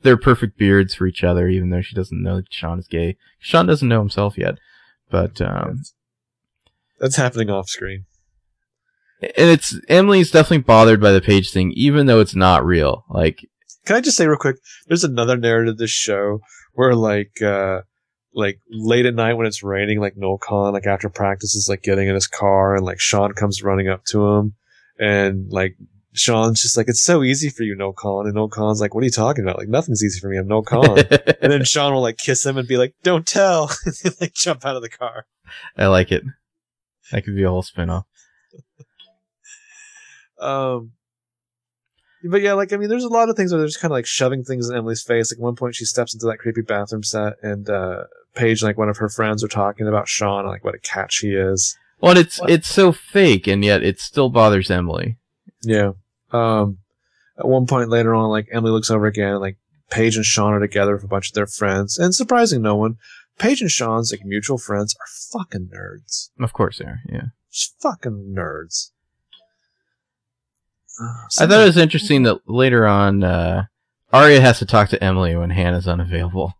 They're perfect beards for each other, even though she doesn't know that Sean is gay. Sean doesn't know himself yet. But that's happening off screen. And Emily's definitely bothered by the Paige thing, even though it's not real. Like, can I just say real quick, there's another narrative of this show where, like late at night when it's raining, like Noel Kahn, like after practice is like getting in his car and like Sean comes running up to him and like Sean's just like, it's so easy for you, Noel Kahn. And Noel Kahn's like, what are you talking about? Like, nothing's easy for me. I'm Noel Kahn. And then Sean will like kiss him and be like, don't tell. And then like jump out of the car. I like it. That could be a whole spinoff. But yeah, like, I mean, there's a lot of things where they're just kind of like shoving things in Emily's face. Like, at one point she steps into that creepy bathroom set and Paige and like one of her friends are talking about Sean and like what a catch he is. Well, it's so fake, and yet it still bothers Emily. Yeah. At one point later on, like, Emily looks over again and like Paige and Sean are together with a bunch of their friends, and surprising no one, Paige and Sean's like mutual friends are fucking nerds. Of course they are, yeah. Just fucking nerds. I thought it was interesting that later on, Aria has to talk to Emily when Hannah's unavailable.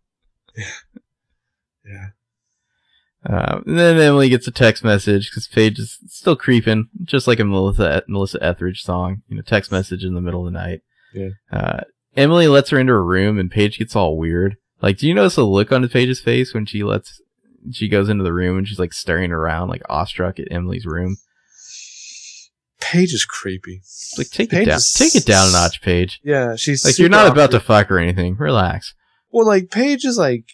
Yeah. And then Emily gets a text message because Paige is still creeping, just like a Melissa Etheridge song. You know, text message in the middle of the night. Yeah. Emily lets her into her room, and Paige gets all weird. Like, do you notice the look on Paige's face when she goes into the room and she's like staring around, like awestruck at Emily's room? Paige is creepy. Like, take it down a notch, Paige. Yeah, she's like, you're not about to fuck or anything. Relax. Well, like, Paige is like,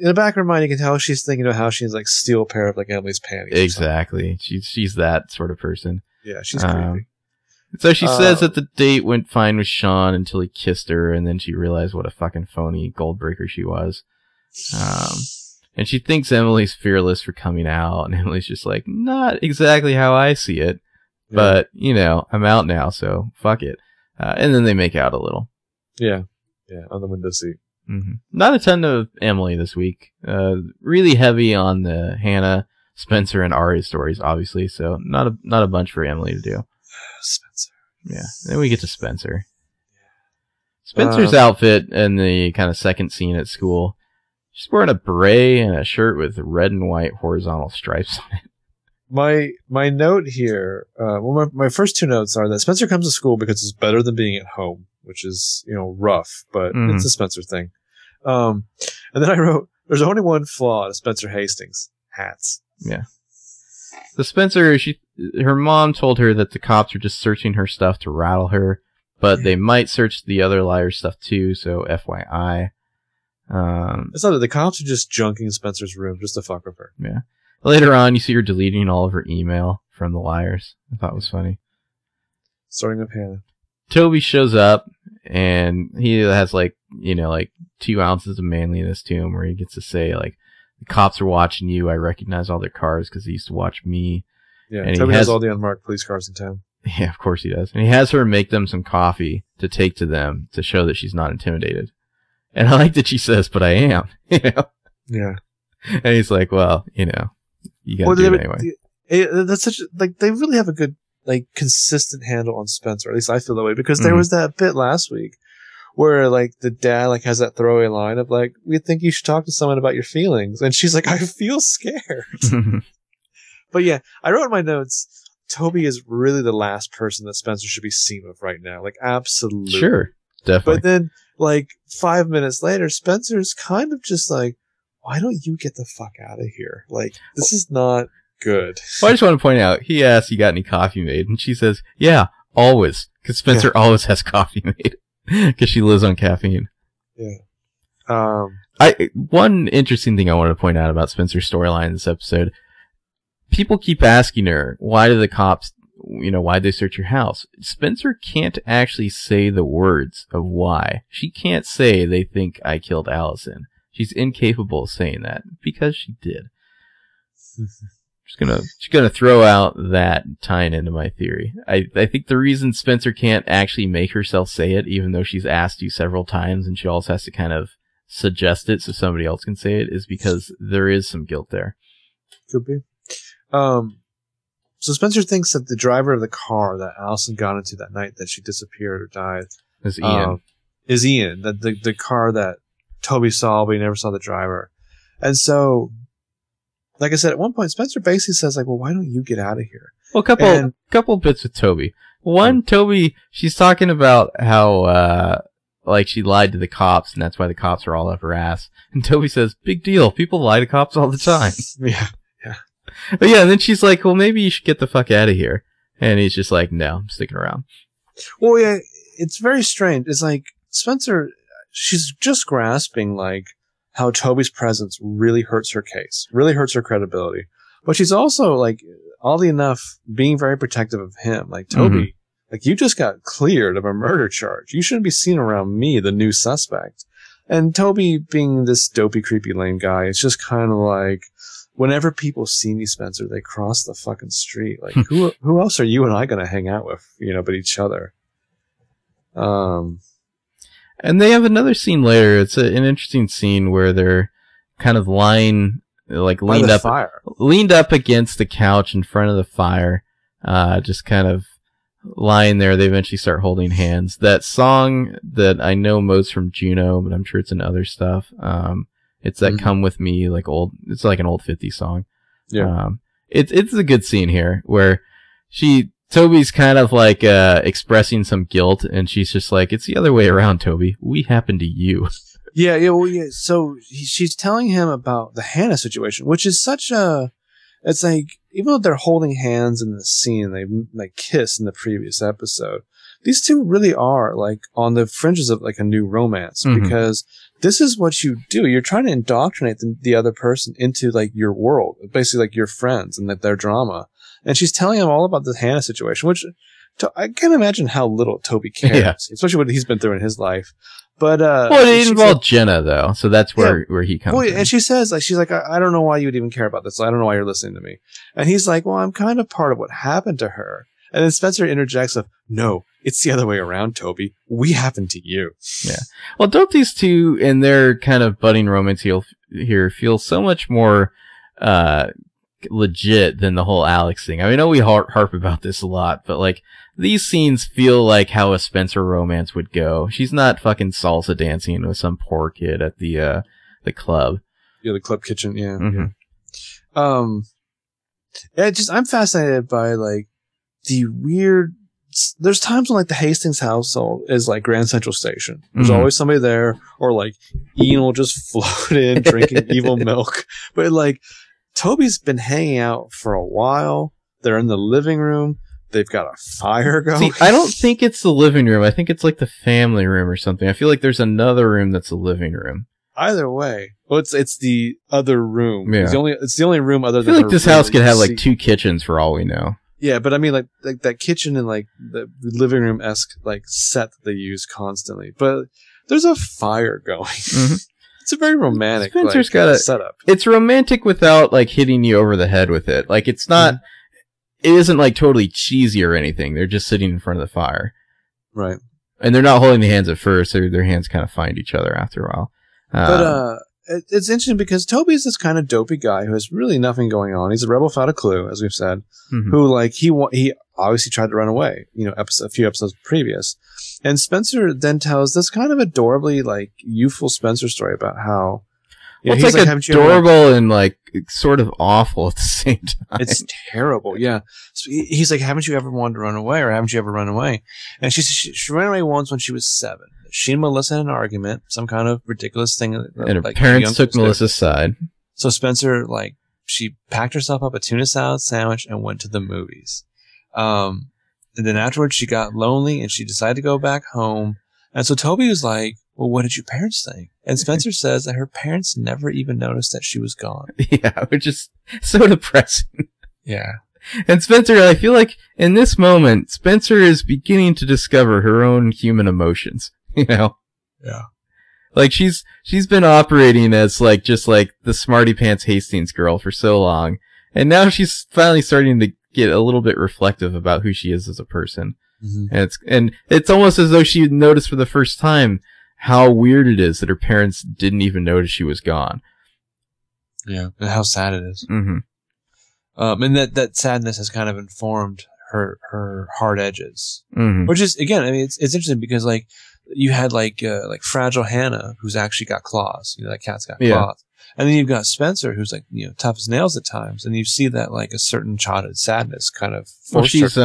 in the back of her mind, you can tell she's thinking about how she's like steal a pair of like Emily's panties. Exactly. She's that sort of person. Yeah, she's creepy. So she says that the date went fine with Sean until he kissed her, and then she realized what a fucking phony goldbreaker she was. And she thinks Emily's fearless for coming out, and Emily's just like, not exactly how I see it. But, you know, I'm out now, so fuck it. And then they make out a little. Yeah. Yeah, on the window seat. Mm-hmm. Not a ton of Emily this week. Really heavy on the Hanna, Spencer, and Aria stories, obviously. So not a bunch for Emily to do. Spencer. Yeah. Then we get to Spencer. Spencer's outfit in the kind of second scene at school. She's wearing a beret and a shirt with red and white horizontal stripes on it. My note here, my first two notes are that Spencer comes to school because it's better than being at home, which is, rough, but it's a Spencer thing. And then I wrote, there's only one flaw to Spencer Hastings. Hats. Yeah. So Spencer, her mom told her that the cops are just searching her stuff to rattle her, but they might search the other liar's stuff too, so FYI. It's not that the cops are just junking Spencer's room just to fuck with her. Yeah. Later on, you see her deleting all of her email from the liars. I thought it was funny. Starting up Hanna. Toby shows up, and he has 2 ounces of manliness to him, where he gets to say, the cops are watching you. I recognize all their cars because they used to watch me. Yeah, and Toby has all the unmarked police cars in town. Yeah, of course he does. And he has her make them some coffee to take to them to show that she's not intimidated. And I like that she says, but I am, Yeah. And he's like, well, you gotta do it anyway. That's such they really have a good, consistent handle on Spencer. At least I feel that way, because there was that bit last week where, the dad, has that throwaway line of, we think you should talk to someone about your feelings. And she's like, I feel scared. But yeah, I wrote in my notes, Toby is really the last person that Spencer should be seen with right now. Absolutely. Sure. Definitely. But then, 5 minutes later, Spencer's kind of just why don't you get the fuck out of here? This is not good. Well, I just want to point out, he asks, you got any coffee made? And she says, yeah, always. Because Spencer always has coffee made. Because she lives on caffeine. Yeah. One interesting thing I wanted to point out about Spencer's storyline in this episode, people keep asking her, why do the cops, why'd they search your house? Spencer can't actually say the words of why. She can't say they think I killed Alison. She's incapable of saying that because she did. She's gonna throw out that and tying into my theory. I think the reason Spencer can't actually make herself say it, even though she's asked you several times and she also has to kind of suggest it so somebody else can say it, is because there is some guilt there. Could be. So Spencer thinks that the driver of the car that Alison got into that night that she disappeared or died is Ian. That the car that Toby saw, but he never saw the driver. And so, like I said, at one point, Spencer basically says, well, why don't you get out of here? Well, a couple bits with Toby. One, Toby, she's talking about how, she lied to the cops, and that's why the cops are all up her ass. And Toby says, big deal. People lie to cops all the time. Yeah. But yeah, and then she's like, well, maybe you should get the fuck out of here. And he's just like, no, I'm sticking around. Well, yeah, it's very strange. It's Spencer... She's just grasping, how Toby's presence really hurts her case, really hurts her credibility. But she's also, oddly enough, being very protective of him. Toby, you just got cleared of a murder charge. You shouldn't be seen around me, the new suspect. And Toby, being this dopey, creepy, lame guy, it's just kind of whenever people see me, Spencer, they cross the fucking street. Who else are you and I going to hang out with, but each other? And they have another scene later. It's an interesting scene where they're kind of lying, leaned up against the couch in front of the fire, just kind of lying there. They eventually start holding hands. That song that I know most from Juno, but I'm sure it's in other stuff. It's that "Come With Me," It's like an old 50s song. Yeah, it's a good scene here where Toby's kind of expressing some guilt, and she's just like, it's the other way around, Toby. We happened to you. Yeah. Well, yeah. So she's telling him about the Hanna situation, which is such a, it's even though they're holding hands in the scene, they kiss in the previous episode. These two really are on the fringes of a new romance, because this is what you do. You're trying to indoctrinate the other person into your world, basically your friends and their drama. And she's telling him all about the Hanna situation, which I can't imagine how little Toby cares, especially what he's been through in his life. But it involved Jenna, though, so that's where he comes in. And she says, she's like, I don't know why you would even care about this. I don't know why you're listening to me. And he's like, well, I'm kind of part of what happened to her. And then Spencer interjects of, no, it's the other way around, Toby. We happened to you. Yeah. Well, don't these two in their kind of budding romance here feel so much more legit than the whole Alex thing. I mean, I know we harp about this a lot, but like these scenes feel like how a Spencer romance would go. She's not fucking salsa dancing with some poor kid at the club. Yeah, the club kitchen. Yeah. Mm-hmm. Yeah, just I'm fascinated by like the weird. There's times when like the Hastings household is like Grand Central Station. There's mm-hmm. always somebody there, or like Ian will just float in drinking evil milk. But like Toby's been hanging out for a while. They're in the living room. They've got a fire going. See, I don't think it's the living room. I think it's like the family room or something. I feel like there's another room that's a living room. Either way, well, it's the other room. Yeah. It's the only room other than. I feel like this house could have like two kitchens for all we know. Yeah, but I mean, like that kitchen and like the living room esque like set that they use constantly. But there's a fire going. Mm-hmm. It's a very romantic. Spencer's got a setup. It's romantic without like hitting you over the head with it. Like it's not. Mm-hmm. It isn't like totally cheesy or anything. They're just sitting in front of the fire, right? And they're not holding the hands at first. Their hands kind of find each other after a while. But it's interesting because Toby's this kind of dopey guy who has really nothing going on. He's a rebel without a clue, as we've said. Mm-hmm. Who like he obviously tried to run away. You know, a few episodes previous, and Spencer then tells this kind of adorably like youthful Spencer story about how. Yeah, well, it's like adorable and like sort of awful at the same time. It's terrible, yeah. So he's like, haven't you ever wanted to run away or haven't you ever run away? And she ran away once when she was 7. She and Melissa had an argument, some kind of ridiculous thing. And her parents took Melissa's side. So Spencer, like, she packed herself up a tuna salad sandwich and went to the movies. And then afterwards she got lonely and she decided to go back home. And so Toby was like, well, what did your parents think? And Spencer says that her parents never even noticed that she was gone. Yeah, which is so depressing. Yeah. And Spencer, I feel like in this moment, Spencer is beginning to discover her own human emotions, you know? Yeah. Like she's been operating as like, just like the smarty pants Hastings girl for so long. And now she's finally starting to get a little bit reflective about who she is as a person. Mm-hmm. And it's almost as though she noticed for the first time how weird it is that her parents didn't even notice she was gone. Yeah, and how sad it is. Mm-hmm. And that sadness has kind of informed her hard edges, mm-hmm. which is again, I mean, it's interesting because like you had like fragile Hanna, who's actually got claws. You know, that cat's got claws, yeah. And then you've got Spencer, who's like you know tough as nails at times, and you see that like a certain childhood sadness kind of. Well, she's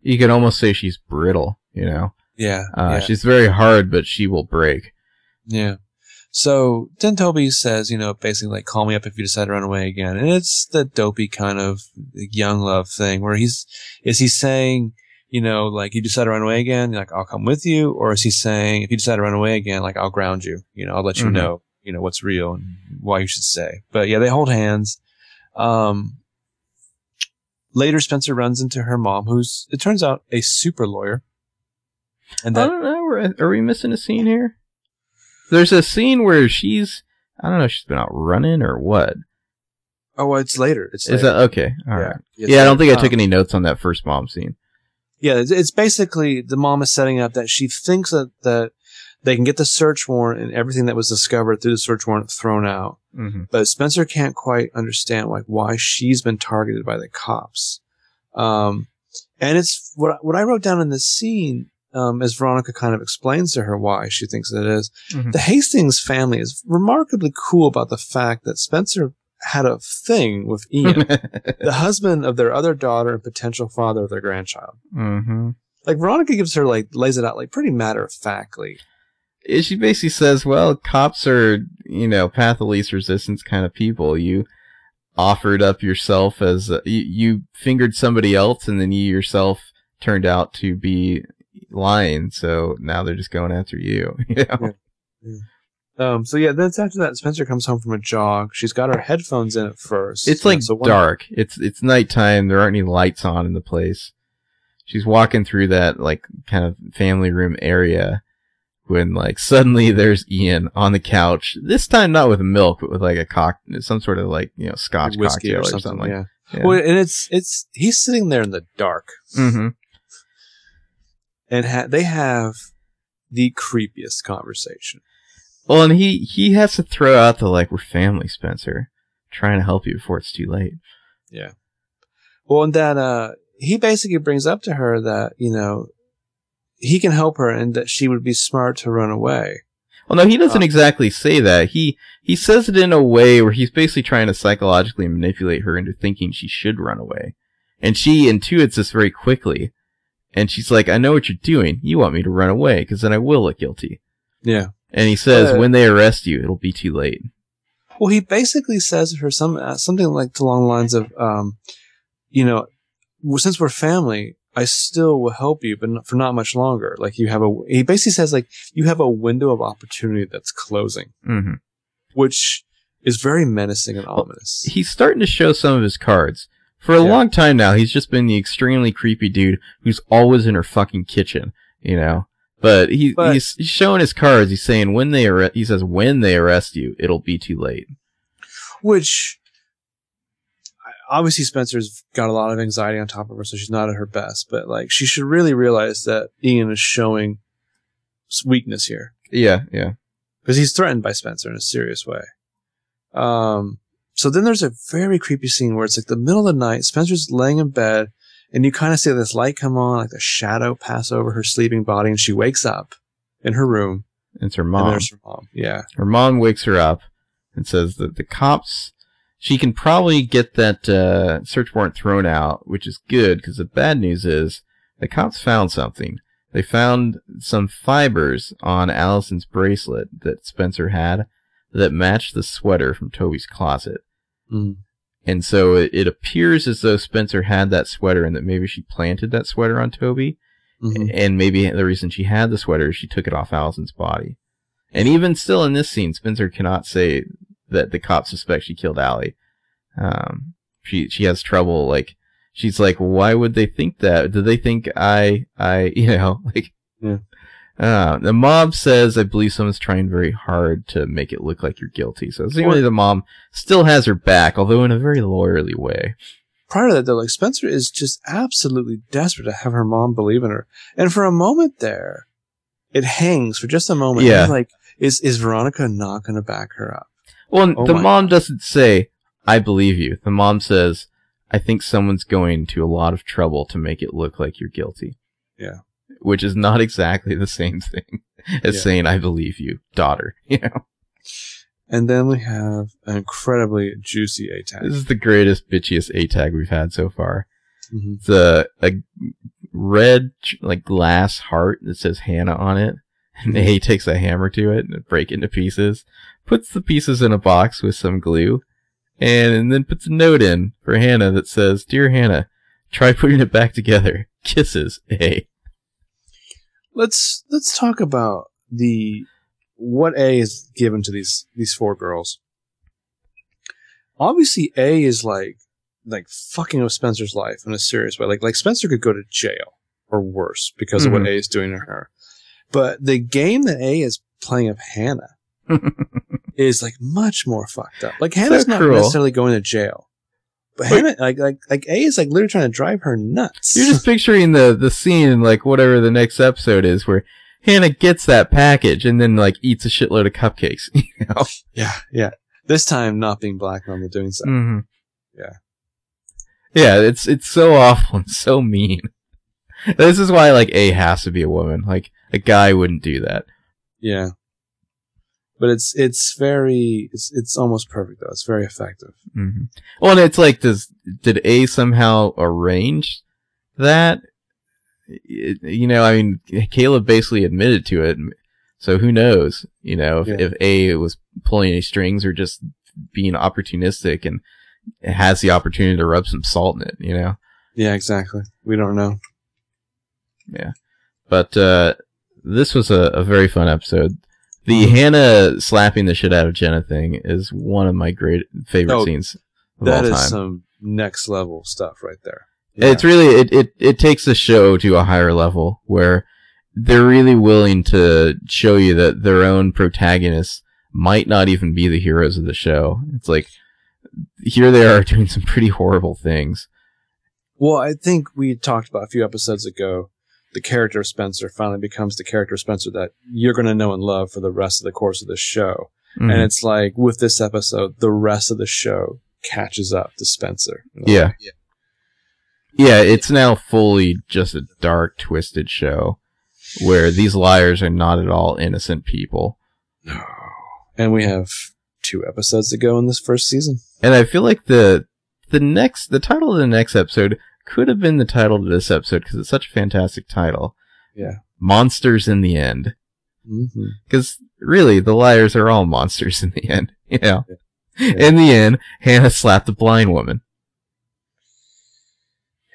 you could almost say she's brittle, you know. Yeah, yeah. She's very hard, but she will break. Yeah. So then Toby says, you know, basically like, call me up if you decide to run away again. And it's the dopey kind of young love thing where is he saying, you know, like you decide to run away again, like I'll come with you. Or is he saying if you decide to run away again, like I'll ground you, you know, I'll let you mm-hmm. know, you know, what's real and why you should stay. But yeah, they hold hands. Later, Spencer runs into her mom, who's, it turns out, a super lawyer. And I don't know. Are we missing a scene here? There's a scene where I don't know. She's been out running or what? Oh, it's later. Is that okay? All right. Yeah, I don't think I took any notes on that first mom scene. Yeah, it's basically the mom is setting up that she thinks that they can get the search warrant and everything that was discovered through the search warrant thrown out. Mm-hmm. But Spencer can't quite understand like why she's been targeted by the cops. And it's what I wrote down in this scene. As Veronica kind of explains to her why she thinks it is, mm-hmm. the Hastings family is remarkably cool about the fact that Spencer had a thing with Ian, the husband of their other daughter and potential father of their grandchild. Mm-hmm. Like Veronica gives her like lays it out like pretty matter of factly. She basically says, "Well, cops are you know path of least resistance kind of people. You offered up yourself as you fingered somebody else, and then you yourself turned out to be." lying, so now they're just going after you. You know? Yeah. So yeah, then it's after that Spencer comes home from a jog. She's got her headphones in at first. It's like dark. It's nighttime. There aren't any lights on in the place. She's walking through that like kind of family room area when like suddenly there's Ian on the couch. This time not with milk, but with like some sort of like you know Scotch whiskey cocktail or something. Yeah. Like. Yeah. Well, and it's he's sitting there in the dark. Mm-hmm. And they have the creepiest conversation. Well, and he has to throw out the like we're family, Spencer, trying to help you before it's too late. Yeah. Well, and that he basically brings up to her that, you know, he can help her and that she would be smart to run away. Well, no, he doesn't exactly say that. He says it in a way where he's basically trying to psychologically manipulate her into thinking she should run away. And she intuits this very quickly. And she's like, I know what you're doing. You want me to run away because then I will look guilty. Yeah. And he says, when they arrest you, it'll be too late. Well, he basically says to her something like along the lines of, you know, since we're family, I still will help you, but for not much longer. Like he basically says, like, you have a window of opportunity that's closing, mm-hmm. which is very menacing and ominous. He's starting to show some of his cards. For a long time now, he's just been the extremely creepy dude who's always in her fucking kitchen, you know. But he's showing his cards. He's saying he says when they arrest you, it'll be too late. Which obviously Spencer's got a lot of anxiety on top of her, so she's not at her best. But like, she should really realize that Ian is showing weakness here. Yeah, yeah, because he's threatened by Spencer in a serious way. So then there's a very creepy scene where it's like the middle of the night. Spencer's laying in bed. And you kind of see this light come on, like the shadow pass over her sleeping body, and she wakes up in her room. It's her mom. And there's her mom. Yeah. Her mom wakes her up and says that the cops, she can probably get that search warrant thrown out, which is good because the bad news is the cops found something. They found some fibers on Allison's bracelet that Spencer had that matched the sweater from Toby's closet. Mm. And so it appears as though Spencer had that sweater and that maybe she planted that sweater on Toby. Mm-hmm. And maybe the reason she had the sweater is she took it off Allison's body. And even still in this scene, Spencer cannot say that the cops suspect she killed Allie. She has trouble. Like, she's like, why would they think that? Do they think I you know, like, yeah. The mom says, I believe someone's trying very hard to make it look like you're guilty. So seemingly the mom still has her back, although in a very lawyerly way. Prior to that, though, like, Spencer is just absolutely desperate to have her mom believe in her. And for a moment there, it hangs for just a moment. Yeah. And like, is Veronica not going to back her up? Well, the mom doesn't say, I believe you. The mom says, I think someone's going to a lot of trouble to make it look like you're guilty. Yeah. Which is not exactly the same thing as saying, I believe you, daughter. You know? And then we have an incredibly juicy A-tag. This is the greatest, bitchiest A-tag we've had so far. Mm-hmm. It's a red, like, glass heart that says Hanna on it. And A takes a hammer to it and breaks it into pieces. Puts the pieces in a box with some glue. And then puts a note in for Hanna that says, Dear Hanna, try putting it back together. Kisses, A. Let's talk about what A is given to these four girls. Obviously, A is like fucking with Spencer's life in a serious way. Like Spencer could go to jail or worse because of what A is doing to her. But the game that A is playing of Hanna is like much more fucked up. Like Hannah's so not necessarily going to jail. But Hanna, like A is like literally trying to drive her nuts. You're just picturing the scene, like whatever the next episode is, where Hanna gets that package and then like eats a shitload of cupcakes. You know? Yeah, yeah. This time not being blackmailed but doing so. Mm-hmm. Yeah, yeah. It's so awful and so mean. This is why like A has to be a woman. Like a guy wouldn't do that. Yeah, but it's almost perfect though. It's very effective. Mm-hmm. Well, and it's like, did A somehow arrange that? You know, I mean, Caleb basically admitted to it, so who knows? You know, if A was pulling any strings or just being opportunistic and has the opportunity to rub some salt in it, you know? Yeah, exactly. We don't know. Yeah, but this was a very fun episode. The Hanna slapping the shit out of Jenna thing is one of my great favorite scenes of all time. That is some next level stuff right there. Yeah. It's really, it takes the show to a higher level where they're really willing to show you that their own protagonists might not even be the heroes of the show. It's like, here they are doing some pretty horrible things. Well, I think we talked about a few episodes ago. The character of Spencer finally becomes the character of Spencer that you're going to know and love for the rest of the course of this show. Mm-hmm. And it's like, with this episode, the rest of the show catches up to Spencer. Yeah. Yeah, it's now fully just a dark, twisted show where these liars are not at all innocent people. No. And we have 2 episodes to go in this first season. And I feel like the title of the next episode could have been the title of this episode because it's such a fantastic title. Yeah. Monsters in the End. Because really, the liars are all monsters in the end. You know? Yeah. In the end, Hanna slapped a blind woman.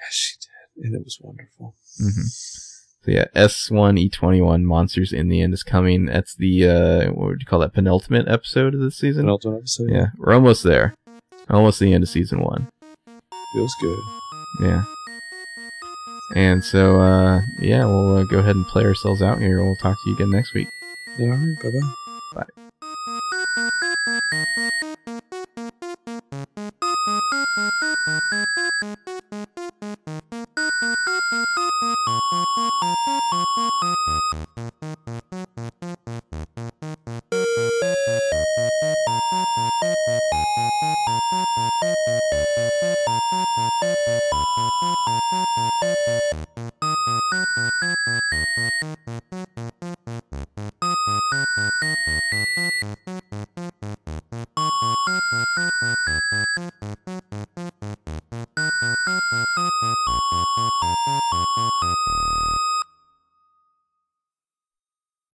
Yes, she did. And it was wonderful. Mm-hmm. So yeah, S1E21 Monsters in the End is coming. That's the, what would you call that, penultimate episode of this season? Penultimate episode. Yeah, we're almost there. Almost the end of season 1. Feels good. Yeah. And so, yeah, we'll go ahead and play ourselves out here. We'll talk to you again next week. All right, bye-bye. Bye.